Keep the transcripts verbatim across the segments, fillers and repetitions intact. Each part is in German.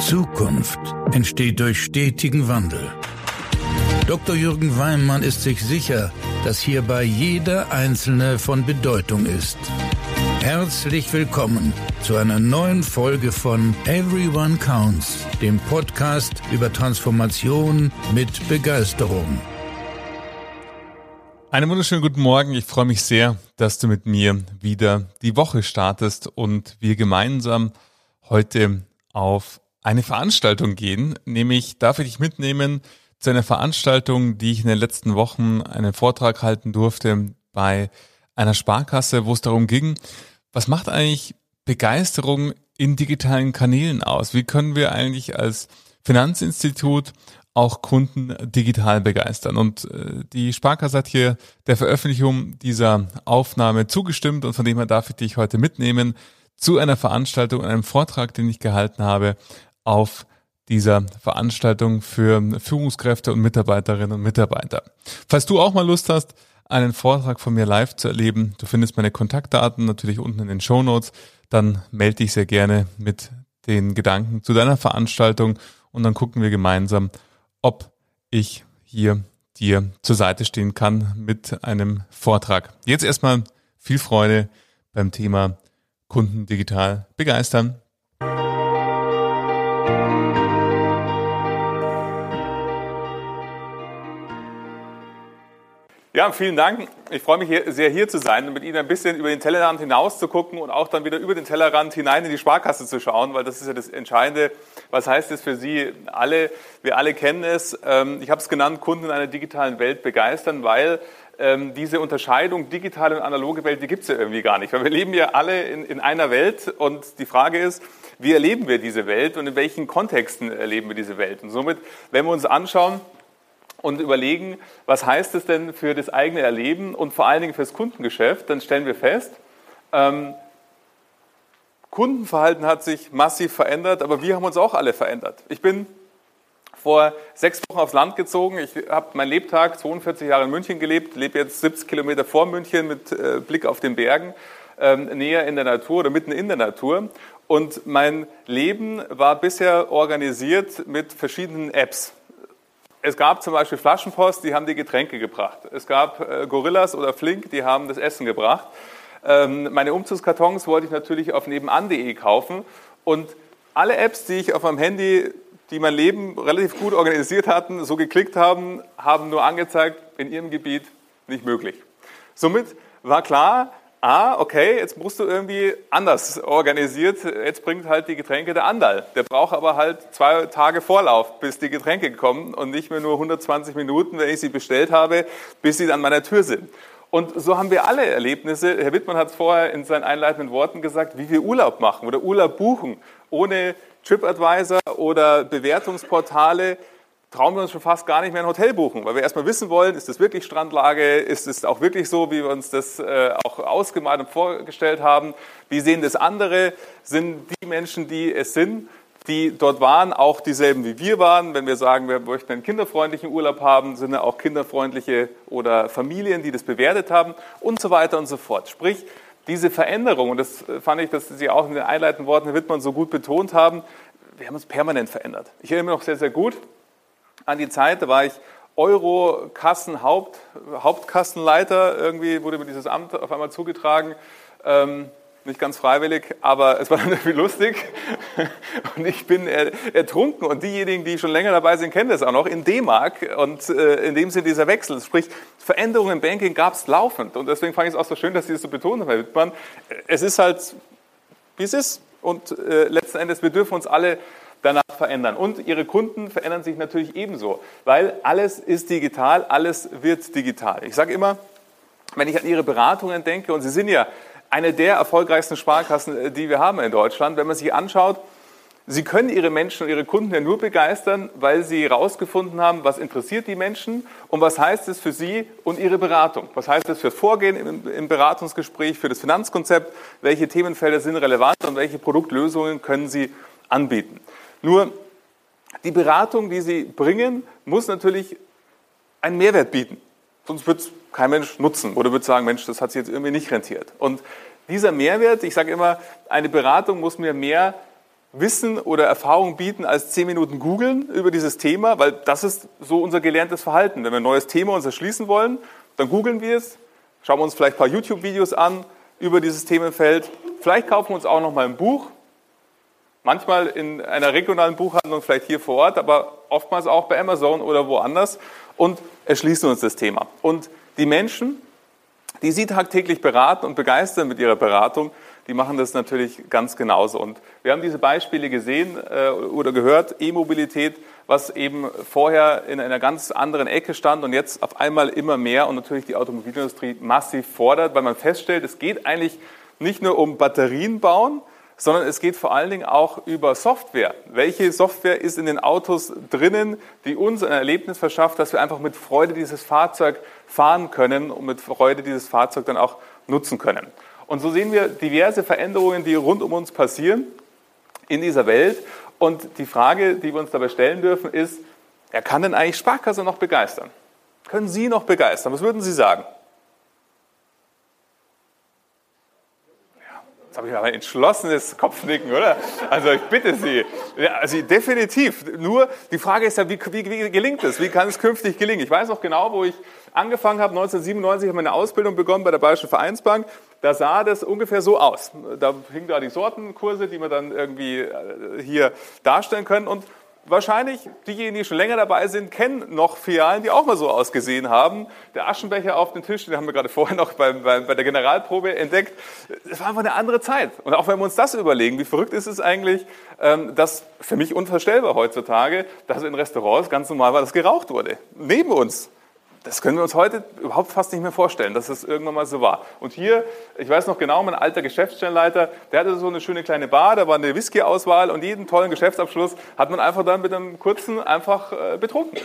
Zukunft entsteht durch stetigen Wandel. Doktor Jürgen Weimann ist sich sicher, dass hierbei jeder Einzelne von Bedeutung ist. Herzlich willkommen zu einer neuen Folge von Everyone Counts, dem Podcast über Transformation mit Begeisterung. Einen wunderschönen guten Morgen. Ich freue mich sehr, dass du mit mir wieder die Woche startest und wir gemeinsam heute auf eine Veranstaltung gehen. Nämlich darf ich dich mitnehmen zu einer Veranstaltung, die ich in den letzten Wochen einen Vortrag halten durfte bei einer Sparkasse, wo es darum ging, was macht eigentlich Begeisterung in digitalen Kanälen aus? Wie können wir eigentlich als Finanzinstitut auch Kunden digital begeistern? Und die Sparkasse hat hier der Veröffentlichung dieser Aufnahme zugestimmt und von dem her darf ich dich heute mitnehmen zu einer Veranstaltung, einem Vortrag, den ich gehalten habe, auf dieser Veranstaltung für Führungskräfte und Mitarbeiterinnen und Mitarbeiter. Falls du auch mal Lust hast, einen Vortrag von mir live zu erleben. Du findest meine Kontaktdaten natürlich unten in den Shownotes. Dann melde dich sehr gerne mit den Gedanken zu deiner Veranstaltung und dann gucken wir gemeinsam, ob ich hier dir zur Seite stehen kann mit einem Vortrag. Jetzt erstmal viel Freude beim Thema Kunden digital begeistern. Ja, vielen Dank. Ich freue mich hier, sehr, hier zu sein und mit Ihnen ein bisschen über den Tellerrand hinaus zu gucken und auch dann wieder über den Tellerrand hinein in die Sparkasse zu schauen, weil das ist ja das Entscheidende. Was heißt das für Sie alle? Wir alle kennen es. Ich habe es genannt, Kunden in einer digitalen Welt begeistern, weil diese Unterscheidung digitale und analoge Welt, die gibt es ja irgendwie gar nicht. Weil wir leben ja alle in, in einer Welt und die Frage ist, wie erleben wir diese Welt und in welchen Kontexten erleben wir diese Welt? Und somit, wenn wir uns anschauen, und überlegen, was heißt es denn für das eigene Erleben und vor allen Dingen fürs Kundengeschäft, dann stellen wir fest, ähm, Kundenverhalten hat sich massiv verändert, aber wir haben uns auch alle verändert. Ich bin vor sechs Wochen aufs Land gezogen, ich habe meinen Lebtag zweiundvierzig Jahre in München gelebt, lebe jetzt siebzig Kilometer vor München mit äh, Blick auf den Bergen, ähm, näher in der Natur oder mitten in der Natur. Und mein Leben war bisher organisiert mit verschiedenen Apps. Es gab zum Beispiel Flaschenpost, die haben die Getränke gebracht. Es gab äh, Gorillas oder Flink, die haben das Essen gebracht. Ähm, meine Umzugskartons wollte ich natürlich auf nebenan punkt de kaufen. Und alle Apps, die ich auf meinem Handy, die mein Leben relativ gut organisiert hatten, so geklickt haben, haben nur angezeigt, in ihrem Gebiet nicht möglich. Somit war klar, ah, okay, jetzt musst du irgendwie anders organisiert, jetzt bringt halt die Getränke der Anderl. Der braucht aber halt zwei Tage Vorlauf, bis die Getränke kommen und nicht mehr nur hundertzwanzig Minuten, wenn ich sie bestellt habe, bis sie an meiner Tür sind. Und so haben wir alle Erlebnisse, Herr Wittmann hat es vorher in seinen einleitenden Worten gesagt, wie wir Urlaub machen oder Urlaub buchen. Ohne TripAdvisor oder Bewertungsportale trauen wir uns schon fast gar nicht mehr ein Hotel buchen, weil wir erstmal wissen wollen, ist das wirklich Strandlage, ist es auch wirklich so, wie wir uns das äh, auch ausgemalt und vorgestellt haben, wie sehen das andere, sind die Menschen, die es sind, die dort waren, auch dieselben wie wir waren, wenn wir sagen, wir möchten einen kinderfreundlichen Urlaub haben, sind ja auch kinderfreundliche oder Familien, die das bewertet haben und so weiter und so fort. Sprich, diese Veränderung, und das fand ich, dass Sie auch in den einleitenden Worten, Herr Wittmann, so gut betont haben, wir haben uns permanent verändert. Ich erinnere mich noch sehr, sehr gut an die Zeit, da war ich Euro-Kassen-Haupt, Hauptkassenleiter, irgendwie wurde mir dieses Amt auf einmal zugetragen, ähm, nicht ganz freiwillig, aber es war dann irgendwie lustig und ich bin er, ertrunken und diejenigen, die schon länger dabei sind, kennen das auch noch, in D-Mark und äh, in dem Sinne dieser Wechsel, sprich Veränderungen im Banking gab es laufend und deswegen fand ich es auch so schön, dass Sie das so betont haben, Herr Wittmann, es ist halt, wie es ist und äh, letzten Endes, wir dürfen uns alle danach verändern. Und ihre Kunden verändern sich natürlich ebenso, weil alles ist digital, alles wird digital. Ich sage immer, wenn ich an Ihre Beratungen denke, und Sie sind ja eine der erfolgreichsten Sparkassen, die wir haben in Deutschland, wenn man sich anschaut, Sie können Ihre Menschen und Ihre Kunden ja nur begeistern, weil Sie herausgefunden haben, was interessiert die Menschen und was heißt es für Sie und Ihre Beratung. Was heißt es für Vorgehen im Beratungsgespräch, für das Finanzkonzept, welche Themenfelder sind relevant und welche Produktlösungen können Sie anbieten. Nur die Beratung, die Sie bringen, muss natürlich einen Mehrwert bieten. Sonst wird es kein Mensch nutzen oder wird sagen, Mensch, das hat sich jetzt irgendwie nicht rentiert. Und dieser Mehrwert, ich sage immer, eine Beratung muss mir mehr Wissen oder Erfahrung bieten als zehn Minuten googeln über dieses Thema, weil das ist so unser gelerntes Verhalten. Wenn wir ein neues Thema uns erschließen wollen, dann googeln wir es, schauen wir uns vielleicht ein paar YouTube-Videos an über dieses Themenfeld. Vielleicht kaufen wir uns auch noch mal ein Buch, manchmal in einer regionalen Buchhandlung, vielleicht hier vor Ort, aber oftmals auch bei Amazon oder woanders und erschließen uns das Thema. Und die Menschen, die Sie tagtäglich beraten und begeistern mit ihrer Beratung, die machen das natürlich ganz genauso. Und wir haben diese Beispiele gesehen äh, oder gehört, E-Mobilität, was eben vorher in einer ganz anderen Ecke stand und jetzt auf einmal immer mehr und natürlich die Automobilindustrie massiv fordert, weil man feststellt, es geht eigentlich nicht nur um Batterien bauen, sondern es geht vor allen Dingen auch über Software. Welche Software ist in den Autos drinnen, die uns ein Erlebnis verschafft, dass wir einfach mit Freude dieses Fahrzeug fahren können und mit Freude dieses Fahrzeug dann auch nutzen können. Und so sehen wir diverse Veränderungen, die rund um uns passieren in dieser Welt. Und die Frage, die wir uns dabei stellen dürfen, ist, ja, kann denn eigentlich Sparkasse noch begeistern? Können Sie noch begeistern? Was würden Sie sagen? Ja, jetzt habe ich aber ein entschlossenes Kopfnicken, oder? Also ich bitte Sie. Ja, also definitiv. Nur die Frage ist ja, wie, wie, wie gelingt es? Wie kann es künftig gelingen? Ich weiß noch genau, wo ich angefangen habe. neunzehnhundertsiebenundneunzig habe ich meine Ausbildung begonnen bei der Bayerischen Vereinsbank. Da sah das ungefähr so aus. Da hingen da die Sortenkurse, die wir dann irgendwie hier darstellen können. Und wahrscheinlich diejenigen, die schon länger dabei sind, kennen noch Filialen, die auch mal so ausgesehen haben. Der Aschenbecher auf dem Tisch, den haben wir gerade vorher noch bei, bei, bei der Generalprobe entdeckt. Es war einfach eine andere Zeit. Und auch wenn wir uns das überlegen, wie verrückt ist es eigentlich, dass für mich unvorstellbar heutzutage, dass in Restaurants ganz normal war, dass geraucht wurde. Neben uns. Das können wir uns heute überhaupt fast nicht mehr vorstellen, dass es irgendwann mal so war. Und hier, ich weiß noch genau, mein alter Geschäftsstellenleiter, der hatte so eine schöne kleine Bar, da war eine Whisky-Auswahl und jeden tollen Geschäftsabschluss hat man einfach dann mit einem kurzen einfach äh, betrunken.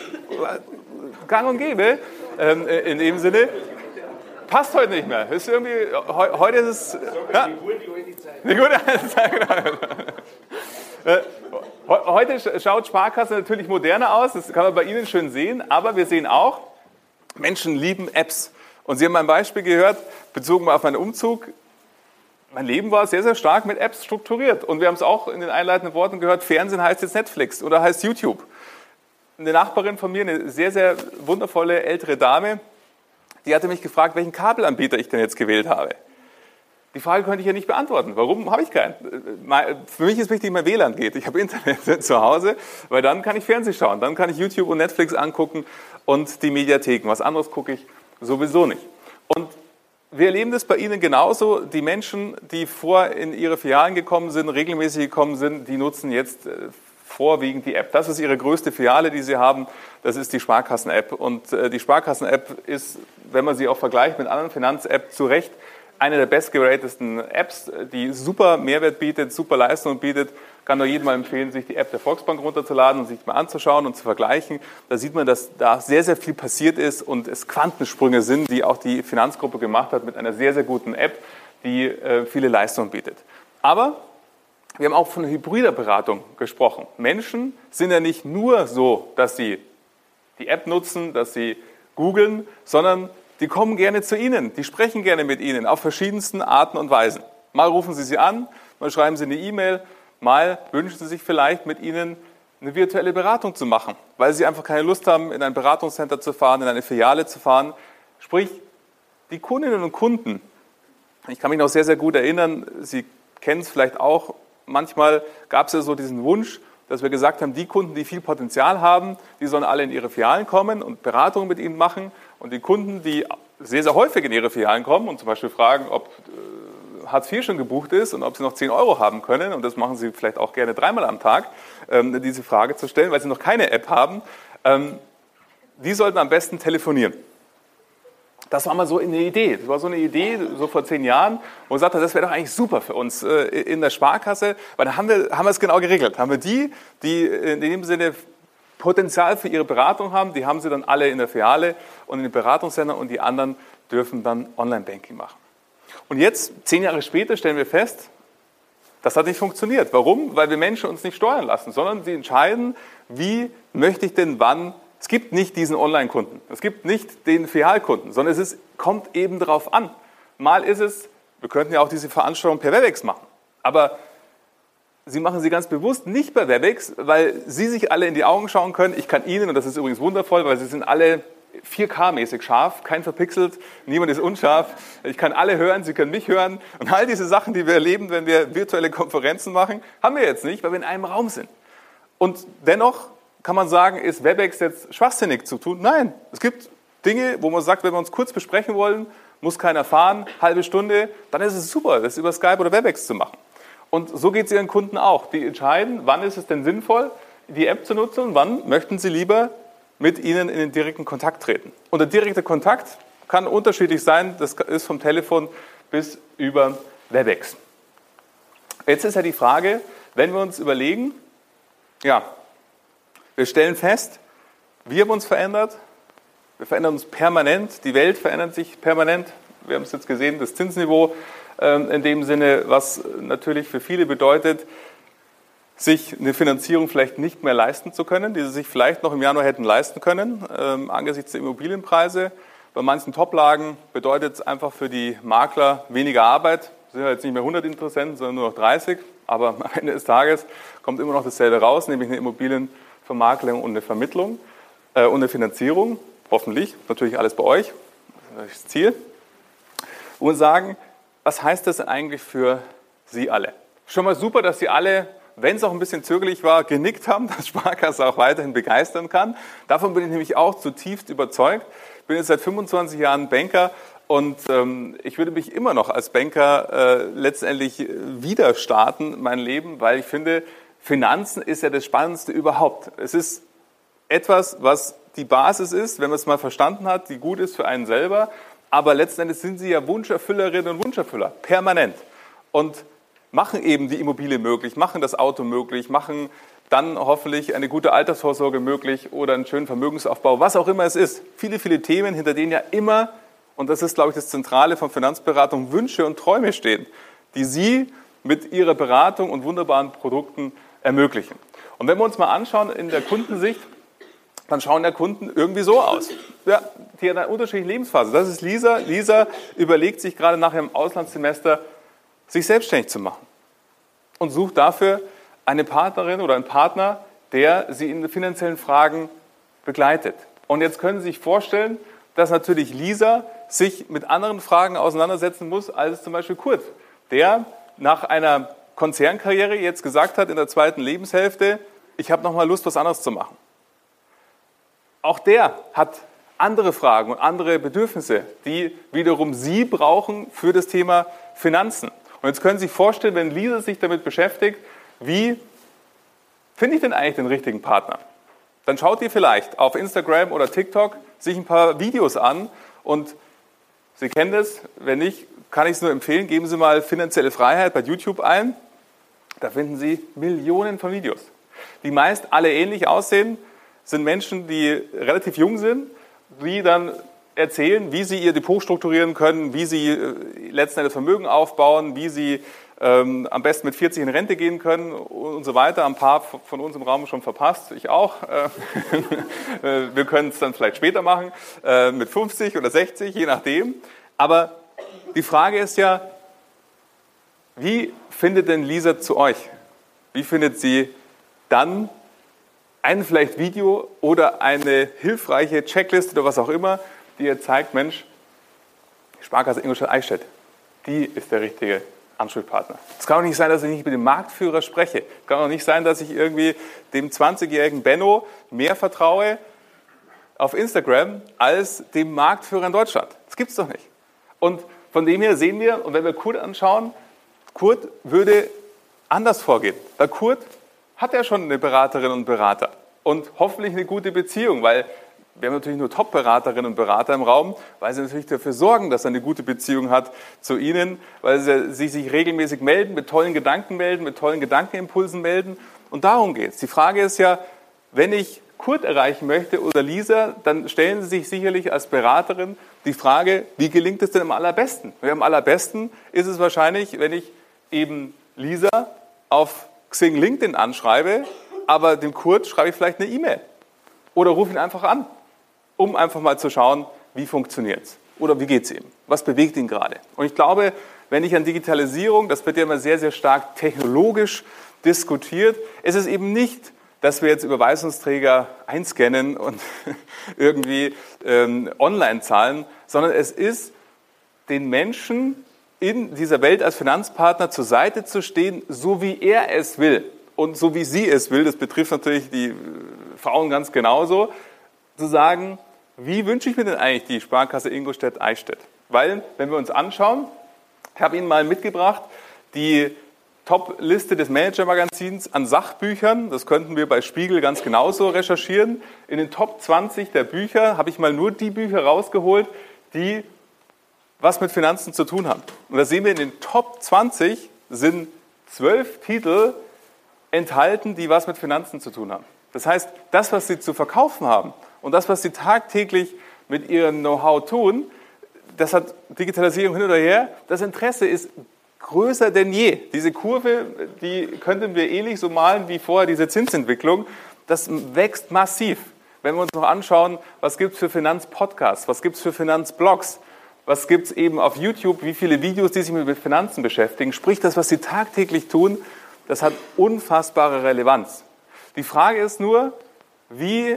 Gang und gäbe, ähm, in dem Sinne. Passt heute nicht mehr. Ist irgendwie, he, heute ist es... Ja, die gute alte Zeit, genau. Heute schaut Sparkasse natürlich moderner aus, das kann man bei Ihnen schön sehen, aber wir sehen auch, Menschen lieben Apps. Und Sie haben mein Beispiel gehört, bezogen auf meinen Umzug. Mein Leben war sehr, sehr stark mit Apps strukturiert. Und wir haben es auch in den einleitenden Worten gehört, Fernsehen heißt jetzt Netflix oder heißt YouTube. Eine Nachbarin von mir, eine sehr, sehr wundervolle ältere Dame, die hatte mich gefragt, welchen Kabelanbieter ich denn jetzt gewählt habe. Die Frage konnte ich ja nicht beantworten. Warum habe ich keinen? Für mich ist wichtig, mein W L A N geht. Ich habe Internet zu Hause, weil dann kann ich Fernsehen schauen. Dann kann ich YouTube und Netflix angucken und die Mediatheken. Was anderes gucke ich sowieso nicht. Und wir erleben das bei Ihnen genauso. Die Menschen, die vor in Ihre Filialen gekommen sind, regelmäßig gekommen sind, die nutzen jetzt vorwiegend die App. Das ist Ihre größte Filiale, die Sie haben. Das ist die Sparkassen-App. Und die Sparkassen-App ist, wenn man sie auch vergleicht mit anderen Finanz-Apps, zu Recht eine der bestgeratesten Apps, die super Mehrwert bietet, super Leistung bietet. Kann nur jedem mal empfehlen, sich die App der Volksbank runterzuladen und sich mal anzuschauen und zu vergleichen. Da sieht man, dass da sehr, sehr viel passiert ist und es Quantensprünge sind, die auch die Finanzgruppe gemacht hat mit einer sehr, sehr guten App, die äh, viele Leistungen bietet. Aber wir haben auch von hybrider Beratung gesprochen. Menschen sind ja nicht nur so, dass sie die App nutzen, dass sie googeln, sondern die kommen gerne zu Ihnen, die sprechen gerne mit Ihnen auf verschiedensten Arten und Weisen. Mal rufen Sie sie an, mal schreiben Sie eine E-Mail, mal wünschen Sie sich vielleicht mit Ihnen eine virtuelle Beratung zu machen, weil Sie einfach keine Lust haben, in ein Beratungscenter zu fahren, in eine Filiale zu fahren. Sprich, die Kundinnen und Kunden, ich kann mich noch sehr, sehr gut erinnern, Sie kennen es vielleicht auch, manchmal gab es ja so diesen Wunsch, dass wir gesagt haben, die Kunden, die viel Potenzial haben, die sollen alle in ihre Filialen kommen und Beratungen mit ihnen machen. Und die Kunden, die sehr, sehr häufig in ihre Filialen kommen und zum Beispiel fragen, ob Hartz vier schon gebucht ist und ob sie noch zehn Euro haben können, und das machen sie vielleicht auch gerne dreimal am Tag, diese Frage zu stellen, weil sie noch keine App haben, die sollten am besten telefonieren. Das war mal so eine Idee, das war so eine Idee, so vor zehn Jahren, wo ich sagte, das wäre doch eigentlich super für uns in der Sparkasse, weil dann haben wir, haben wir es genau geregelt. Haben wir die, die in dem Sinne Potenzial für ihre Beratung haben, die haben sie dann alle in der Filiale und in den Beratungscentern, und die anderen dürfen dann Online-Banking machen. Und jetzt, zehn Jahre später, stellen wir fest, das hat nicht funktioniert. Warum? Weil wir Menschen uns nicht steuern lassen, sondern sie entscheiden, wie möchte ich denn wann. Es gibt nicht diesen Online-Kunden, es gibt nicht den Filialkunden, sondern es ist, kommt eben darauf an. Mal ist es, wir könnten ja auch diese Veranstaltung per WebEx machen, aber Sie machen sie ganz bewusst nicht bei WebEx, weil Sie sich alle in die Augen schauen können. Ich kann Ihnen, und das ist übrigens wundervoll, weil Sie sind alle vier K mäßig scharf, kein verpixelt, niemand ist unscharf. Ich kann alle hören, Sie können mich hören. Und all diese Sachen, die wir erleben, wenn wir virtuelle Konferenzen machen, haben wir jetzt nicht, weil wir in einem Raum sind. Und dennoch kann man sagen, ist WebEx jetzt schwachsinnig zu tun? Nein, es gibt Dinge, wo man sagt, wenn wir uns kurz besprechen wollen, muss keiner fahren, halbe Stunde, dann ist es super, das über Skype oder WebEx zu machen. Und so geht es Ihren Kunden auch. Die entscheiden, wann ist es denn sinnvoll, die App zu nutzen und wann möchten sie lieber mit Ihnen in den direkten Kontakt treten. Und der direkte Kontakt kann unterschiedlich sein, das ist vom Telefon bis über WebEx. Jetzt ist ja die Frage, wenn wir uns überlegen, ja, wir stellen fest, wir haben uns verändert, wir verändern uns permanent, die Welt verändert sich permanent, wir haben es jetzt gesehen, das Zinsniveau in dem Sinne, was natürlich für viele bedeutet, sich eine Finanzierung vielleicht nicht mehr leisten zu können, die sie sich vielleicht noch im Januar hätten leisten können, ähm, angesichts der Immobilienpreise. Bei manchen Toplagen bedeutet es einfach für die Makler weniger Arbeit. Es sind ja jetzt nicht mehr hundert Interessenten, sondern nur noch dreißig. Aber am Ende des Tages kommt immer noch dasselbe raus, nämlich eine Immobilienvermakelung und eine Vermittlung äh, und eine Finanzierung. Hoffentlich, natürlich alles bei euch, das ist das Ziel. Und sagen, was heißt das eigentlich für Sie alle? Schon mal super, dass Sie alle, wenn es auch ein bisschen zögerlich war, genickt haben, dass Sparkasse auch weiterhin begeistern kann. Davon bin ich nämlich auch zutiefst überzeugt. Ich bin jetzt seit fünfundzwanzig Jahren Banker und ähm, ich würde mich immer noch als Banker äh, letztendlich wieder starten, mein Leben, weil ich finde, Finanzen ist ja das Spannendste überhaupt. Es ist etwas, was die Basis ist, wenn man es mal verstanden hat, die gut ist für einen selber, aber letzten Endes sind Sie ja Wunscherfüllerinnen und Wunscherfüller, permanent. Und machen eben die Immobilie möglich, machen das Auto möglich, machen dann hoffentlich eine gute Altersvorsorge möglich oder einen schönen Vermögensaufbau, was auch immer es ist. Viele, viele Themen, hinter denen ja immer, und das ist, glaube ich, das Zentrale von Finanzberatung, Wünsche und Träume stehen, die Sie mit Ihrer Beratung und wunderbaren Produkten ermöglichen. Und wenn wir uns mal anschauen in der Kundensicht, dann schauen ja Kunden irgendwie so aus. Ja, die haben eine unterschiedliche Lebensphase. Das ist Lisa. Lisa überlegt sich gerade nach ihrem Auslandssemester, sich selbstständig zu machen und sucht dafür eine Partnerin oder einen Partner, der sie in finanziellen Fragen begleitet. Und jetzt können Sie sich vorstellen, dass natürlich Lisa sich mit anderen Fragen auseinandersetzen muss, als zum Beispiel Kurt, der nach einer Konzernkarriere jetzt gesagt hat, in der zweiten Lebenshälfte, ich habe nochmal Lust, was anderes zu machen. Auch der hat andere Fragen und andere Bedürfnisse, die wiederum Sie brauchen für das Thema Finanzen. Und jetzt können Sie sich vorstellen, wenn Lisa sich damit beschäftigt, wie finde ich denn eigentlich den richtigen Partner? Dann schaut ihr vielleicht auf Instagram oder TikTok sich ein paar Videos an und Sie kennen das, wenn nicht, kann ich es nur empfehlen, geben Sie mal finanzielle Freiheit bei YouTube ein, da finden Sie Millionen von Videos, die meist alle ähnlich aussehen, sind Menschen, die relativ jung sind, die dann erzählen, wie sie ihr Depot strukturieren können, wie sie letzten Endes Vermögen aufbauen, wie sie ähm, am besten mit vierzig in Rente gehen können und so weiter. Ein paar von uns im Raum schon verpasst, ich auch. Wir können es dann vielleicht später machen, äh, mit fünfzig oder sechzig, je nachdem. Aber die Frage ist ja, wie findet denn Lisa zu euch? Wie findet sie dann ein vielleicht Video oder eine hilfreiche Checkliste oder was auch immer, die ihr zeigt, Mensch, Sparkasse Ingolstadt-Eichstätt, die ist der richtige Ansprechpartner. Es kann doch nicht sein, dass ich nicht mit dem Marktführer spreche. Es kann doch nicht sein, dass ich irgendwie dem zwanzigjährigen Benno mehr vertraue auf Instagram als dem Marktführer in Deutschland. Das gibt es doch nicht. Und von dem her sehen wir, und wenn wir Kurt anschauen, Kurt würde anders vorgehen. Weil Kurt hat ja schon eine Beraterin und Berater und hoffentlich eine gute Beziehung, weil wir haben natürlich nur Top-Beraterinnen und Berater im Raum, weil sie natürlich dafür sorgen, dass er eine gute Beziehung hat zu Ihnen, weil sie sich regelmäßig melden, mit tollen Gedanken melden, mit tollen Gedankenimpulsen melden. Und darum geht es. Die Frage ist ja, wenn ich Kurt erreichen möchte oder Lisa, dann stellen Sie sich sicherlich als Beraterin die Frage, wie gelingt es denn am allerbesten? Weil am allerbesten ist es wahrscheinlich, wenn ich eben Lisa auf Xing, LinkedIn anschreibe, aber dem Kurt schreibe ich vielleicht eine E-Mail oder rufe ihn einfach an, um einfach mal zu schauen, wie funktioniert es oder wie geht es ihm, was bewegt ihn gerade. Und ich glaube, wenn ich an Digitalisierung, das wird ja immer sehr, sehr stark technologisch diskutiert. Es ist eben nicht, dass wir jetzt Überweisungsträger einscannen und irgendwie ähm, online zahlen, sondern es ist, den Menschen in dieser Welt als Finanzpartner zur Seite zu stehen, so wie er es will und so wie sie es will. Das betrifft natürlich die Frauen ganz genauso. Zu sagen, wie wünsche ich mir denn eigentlich die Sparkasse Ingolstadt-Eichstätt? Weil, wenn wir uns anschauen, ich habe Ihnen mal mitgebracht, die Top-Liste des Manager-Magazins an Sachbüchern, das könnten wir bei Spiegel ganz genauso recherchieren. In den Top zwanzig der Bücher habe ich mal nur die Bücher rausgeholt, die was mit Finanzen zu tun haben. Und da sehen wir, in den Top zwanzig sind zwölf Titel enthalten, die was mit Finanzen zu tun haben. Das heißt, das, was Sie zu verkaufen haben und das, was Sie tagtäglich mit Ihrem Know-how tun, das hat Digitalisierung hin oder her, das Interesse ist größer denn je. Diese Kurve, die könnten wir ähnlich so malen wie vorher, diese Zinsentwicklung, das wächst massiv. Wenn wir uns noch anschauen, was gibt es für Finanzpodcasts, was gibt es für Finanzblogs, was gibt es eben auf YouTube, wie viele Videos, die sich mit Finanzen beschäftigen. Sprich, das, was Sie tagtäglich tun, das hat unfassbare Relevanz. Die Frage ist nur, wie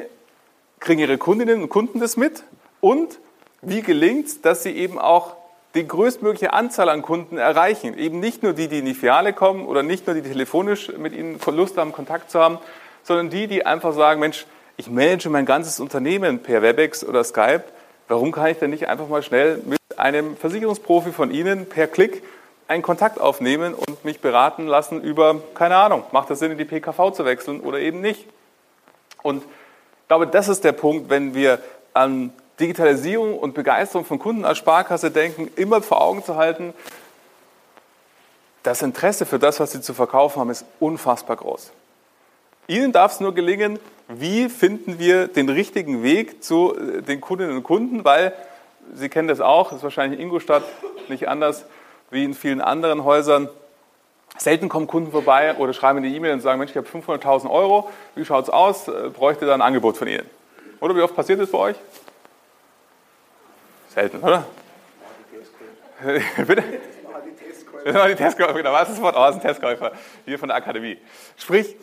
kriegen Ihre Kundinnen und Kunden das mit und wie gelingt es, dass Sie eben auch die größtmögliche Anzahl an Kunden erreichen. Eben nicht nur die, die in die Filiale kommen oder nicht nur die, die telefonisch mit Ihnen Lust haben, Kontakt zu haben, sondern die, die einfach sagen, Mensch, ich manage mein ganzes Unternehmen per WebEx oder Skype. Warum kann ich denn nicht einfach mal schnell mit einem Versicherungsprofi von Ihnen per Klick einen Kontakt aufnehmen und mich beraten lassen über, keine Ahnung, macht es Sinn, in die P K V zu wechseln oder eben nicht? Und ich glaube, das ist der Punkt, wenn wir an Digitalisierung und Begeisterung von Kunden als Sparkasse denken, immer vor Augen zu halten, das Interesse für das, was Sie zu verkaufen haben, ist unfassbar groß. Ihnen darf es nur gelingen, wie finden wir den richtigen Weg zu den Kundinnen und Kunden, weil Sie kennen das auch, das ist wahrscheinlich in Ingolstadt nicht anders wie in vielen anderen Häusern. Selten kommen Kunden vorbei oder schreiben eine E-Mail und sagen, Mensch, ich habe fünfhunderttausend Euro, wie schaut es aus, bräuchte da ein Angebot von Ihnen. Oder wie oft passiert das bei euch? Selten, oder? Bitte? Das war die Testkäufer. Genau, was ist das Wort? Oh, das ist ein Testkäufer hier von der Akademie. Sprich,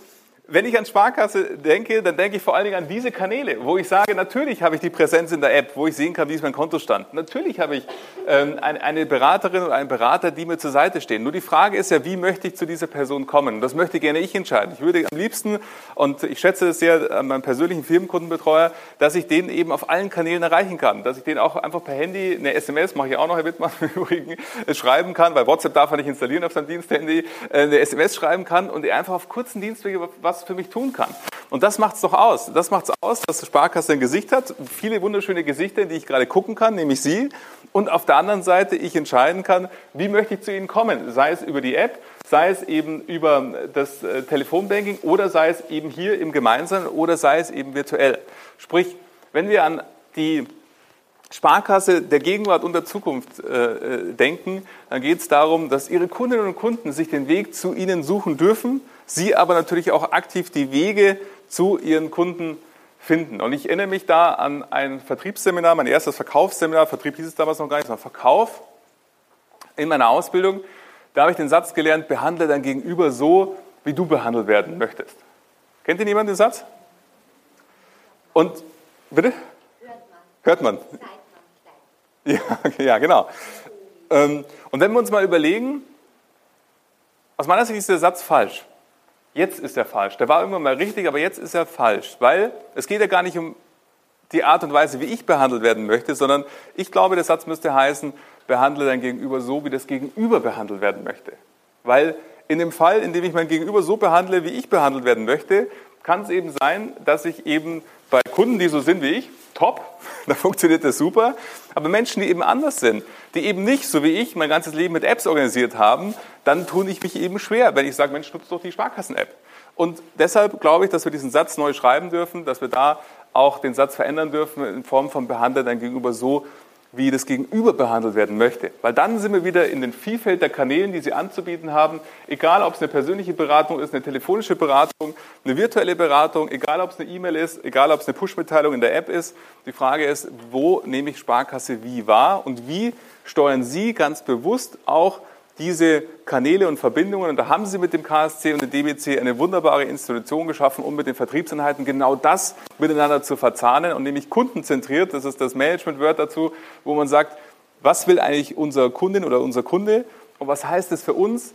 wenn ich an Sparkasse denke, dann denke ich vor allen Dingen an diese Kanäle, wo ich sage, natürlich habe ich die Präsenz in der App, wo ich sehen kann, wie ist mein Kontostand. Natürlich habe ich ähm, eine Beraterin oder einen Berater, die mir zur Seite stehen. Nur die Frage ist ja, wie möchte ich zu dieser Person kommen? Und das möchte gerne ich entscheiden. Ich würde am liebsten, und ich schätze es sehr an meinem persönlichen Firmenkundenbetreuer, dass ich den eben auf allen Kanälen erreichen kann. Dass ich den auch einfach per Handy, eine S M S, mache ich auch noch, Herr Wittmann im Übrigen, schreiben kann, weil WhatsApp darf er nicht installieren auf seinem Diensthandy, eine S M S schreiben kann und einfach auf kurzen Dienstwege was für mich tun kann. Und das macht es doch aus. Das macht es aus, dass die Sparkasse ein Gesicht hat, viele wunderschöne Gesichter, die ich gerade gucken kann, nämlich Sie. Und auf der anderen Seite ich entscheiden kann, wie möchte ich zu Ihnen kommen, sei es über die App, sei es eben über das Telefonbanking oder sei es eben hier im Gemeinsamen oder sei es eben virtuell. Sprich, wenn wir an die Sparkasse der Gegenwart und der Zukunft äh, denken, dann geht es darum, dass Ihre Kundinnen und Kunden sich den Weg zu Ihnen suchen dürfen, Sie aber natürlich auch aktiv die Wege zu Ihren Kunden finden. Und ich erinnere mich da an ein Vertriebsseminar, mein erstes Verkaufsseminar, Vertrieb hieß es damals noch gar nicht, sondern Verkauf in meiner Ausbildung. Da habe ich den Satz gelernt, behandle dein Gegenüber so, wie du behandelt werden möchtest. Kennt denn jemand den Satz? Und, bitte? Hört man? Ja, ja, genau. Und wenn wir uns mal überlegen, aus meiner Sicht ist der Satz falsch. Jetzt ist er falsch. Der war irgendwann mal richtig, aber jetzt ist er falsch. Weil es geht ja gar nicht um die Art und Weise, wie ich behandelt werden möchte, sondern ich glaube, der Satz müsste heißen, behandle dein Gegenüber so, wie das Gegenüber behandelt werden möchte. Weil in dem Fall, in dem ich mein Gegenüber so behandle, wie ich behandelt werden möchte, kann es eben sein, dass ich eben bei Kunden, die so sind wie ich, top, da funktioniert das super, aber Menschen, die eben anders sind, die eben nicht, so wie ich, mein ganzes Leben mit Apps organisiert haben, dann tue ich mich eben schwer, wenn ich sage, Mensch, nutze doch die Sparkassen-App. Und deshalb glaube ich, dass wir diesen Satz neu schreiben dürfen, dass wir da auch den Satz verändern dürfen in Form von behandle dein Gegenüber so, wie das Gegenüber behandelt werden möchte. Weil dann sind wir wieder in den Vielfalt der Kanälen, die Sie anzubieten haben, egal ob es eine persönliche Beratung ist, eine telefonische Beratung, eine virtuelle Beratung, egal ob es eine E-Mail ist, egal ob es eine Push-Mitteilung in der App ist. Die Frage ist, wo nehme ich Sparkasse wie wahr und wie steuern Sie ganz bewusst auch diese Kanäle und Verbindungen. Und da haben Sie mit dem K S C und dem D B C eine wunderbare Institution geschaffen, um mit den Vertriebseinheiten genau das miteinander zu verzahnen und nämlich kundenzentriert, das ist das Management-Word dazu, wo man sagt, was will eigentlich unsere Kundin oder unser Kunde und was heißt es für uns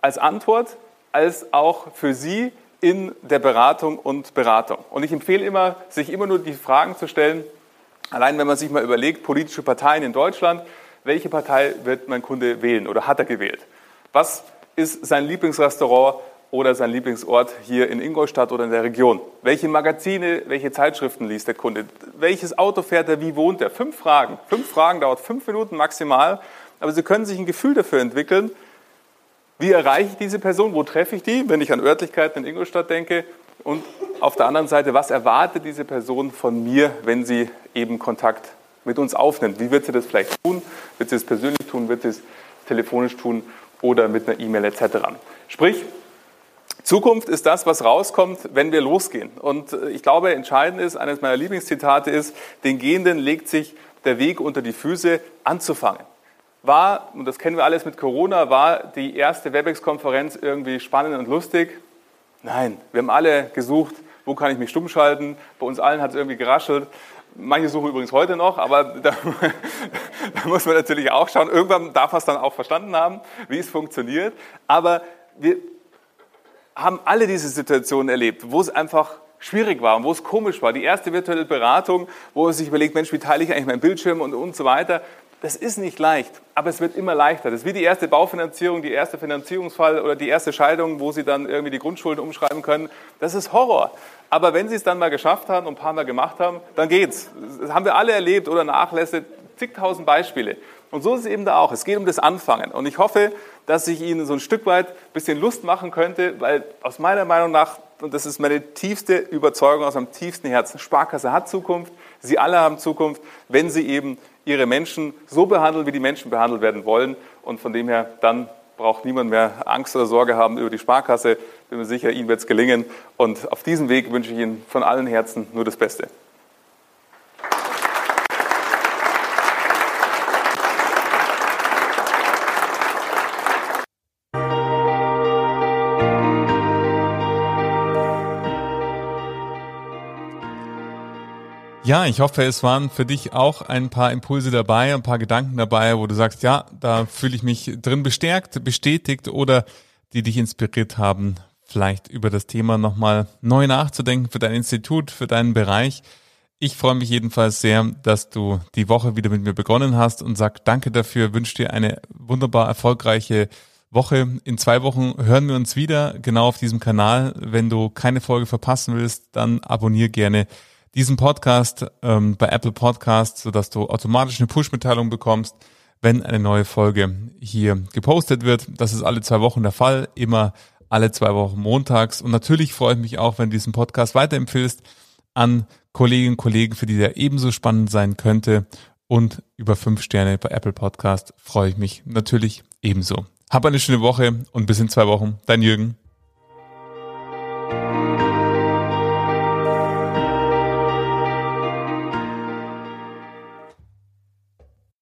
als Antwort, als auch für Sie in der Beratung und Beratung. Und ich empfehle immer, sich immer nur die Fragen zu stellen, allein wenn man sich mal überlegt, politische Parteien in Deutschland, welche Partei wird mein Kunde wählen oder hat er gewählt? Was ist sein Lieblingsrestaurant oder sein Lieblingsort hier in Ingolstadt oder in der Region? Welche Magazine, welche Zeitschriften liest der Kunde? Welches Auto fährt er, wie wohnt er? Fünf Fragen. Fünf Fragen dauert fünf Minuten maximal, aber Sie können sich ein Gefühl dafür entwickeln, wie erreiche ich diese Person, wo treffe ich die, wenn ich an Örtlichkeiten in Ingolstadt denke und auf der anderen Seite, was erwartet diese Person von mir, wenn sie eben Kontakt mit uns aufnimmt. Wie wird sie das vielleicht tun? Wird sie es persönlich tun? Wird sie es telefonisch tun? Oder mit einer E-Mail et cetera. Sprich, Zukunft ist das, was rauskommt, wenn wir losgehen. Und ich glaube, entscheidend ist, eines meiner Lieblingszitate ist, den Gehenden legt sich der Weg unter die Füße, anzufangen. War, und das kennen wir alles mit Corona, war die erste WebEx-Konferenz irgendwie spannend und lustig? Nein, wir haben alle gesucht, wo kann ich mich stumm schalten? Bei uns allen hat es irgendwie geraschelt. Manche suchen übrigens heute noch, aber da, da muss man natürlich auch schauen. Irgendwann darf man es dann auch verstanden haben, wie es funktioniert. Aber wir haben alle diese Situationen erlebt, wo es einfach schwierig war und wo es komisch war. Die erste virtuelle Beratung, wo man sich überlegt, Mensch, wie teile ich eigentlich meinen Bildschirm und, und so weiter. Das ist nicht leicht, aber es wird immer leichter. Das ist wie die erste Baufinanzierung, die erste Finanzierungsfall oder die erste Scheidung, wo Sie dann irgendwie die Grundschulden umschreiben können. Das ist Horror. Aber wenn Sie es dann mal geschafft haben und ein paar Mal gemacht haben, dann geht's. Das haben wir alle erlebt oder Nachlässe, zigtausend Beispiele. Und so ist es eben da auch. Es geht um das Anfangen. Und ich hoffe, dass ich Ihnen so ein Stück weit ein bisschen Lust machen könnte, weil aus meiner Meinung nach, und das ist meine tiefste Überzeugung aus meinem tiefsten Herzen, Sparkasse hat Zukunft. Sie alle haben Zukunft, wenn Sie eben ihre Menschen so behandeln, wie die Menschen behandelt werden wollen. Und von dem her, dann braucht niemand mehr Angst oder Sorge haben über die Sparkasse. Bin mir sicher, Ihnen wird es gelingen. Und auf diesem Weg wünsche ich Ihnen von allen Herzen nur das Beste. Ja, ich hoffe, es waren für dich auch ein paar Impulse dabei, ein paar Gedanken dabei, wo du sagst, ja, da fühle ich mich drin bestärkt, bestätigt oder die dich inspiriert haben, vielleicht über das Thema nochmal neu nachzudenken für dein Institut, für deinen Bereich. Ich freue mich jedenfalls sehr, dass du die Woche wieder mit mir begonnen hast und sag danke dafür, wünsche dir eine wunderbar erfolgreiche Woche. In zwei Wochen hören wir uns wieder, genau auf diesem Kanal. Wenn du keine Folge verpassen willst, dann abonniere gerne diesen Podcast ähm, bei Apple Podcasts, sodass du automatisch eine Push-Mitteilung bekommst, wenn eine neue Folge hier gepostet wird. Das ist alle zwei Wochen der Fall, immer alle zwei Wochen montags. Und natürlich freue ich mich auch, wenn du diesen Podcast weiterempfiehlst an Kolleginnen und Kollegen, für die der ebenso spannend sein könnte. Und über fünf Sterne bei Apple Podcast freue ich mich natürlich ebenso. Hab eine schöne Woche und bis in zwei Wochen. Dein Jürgen.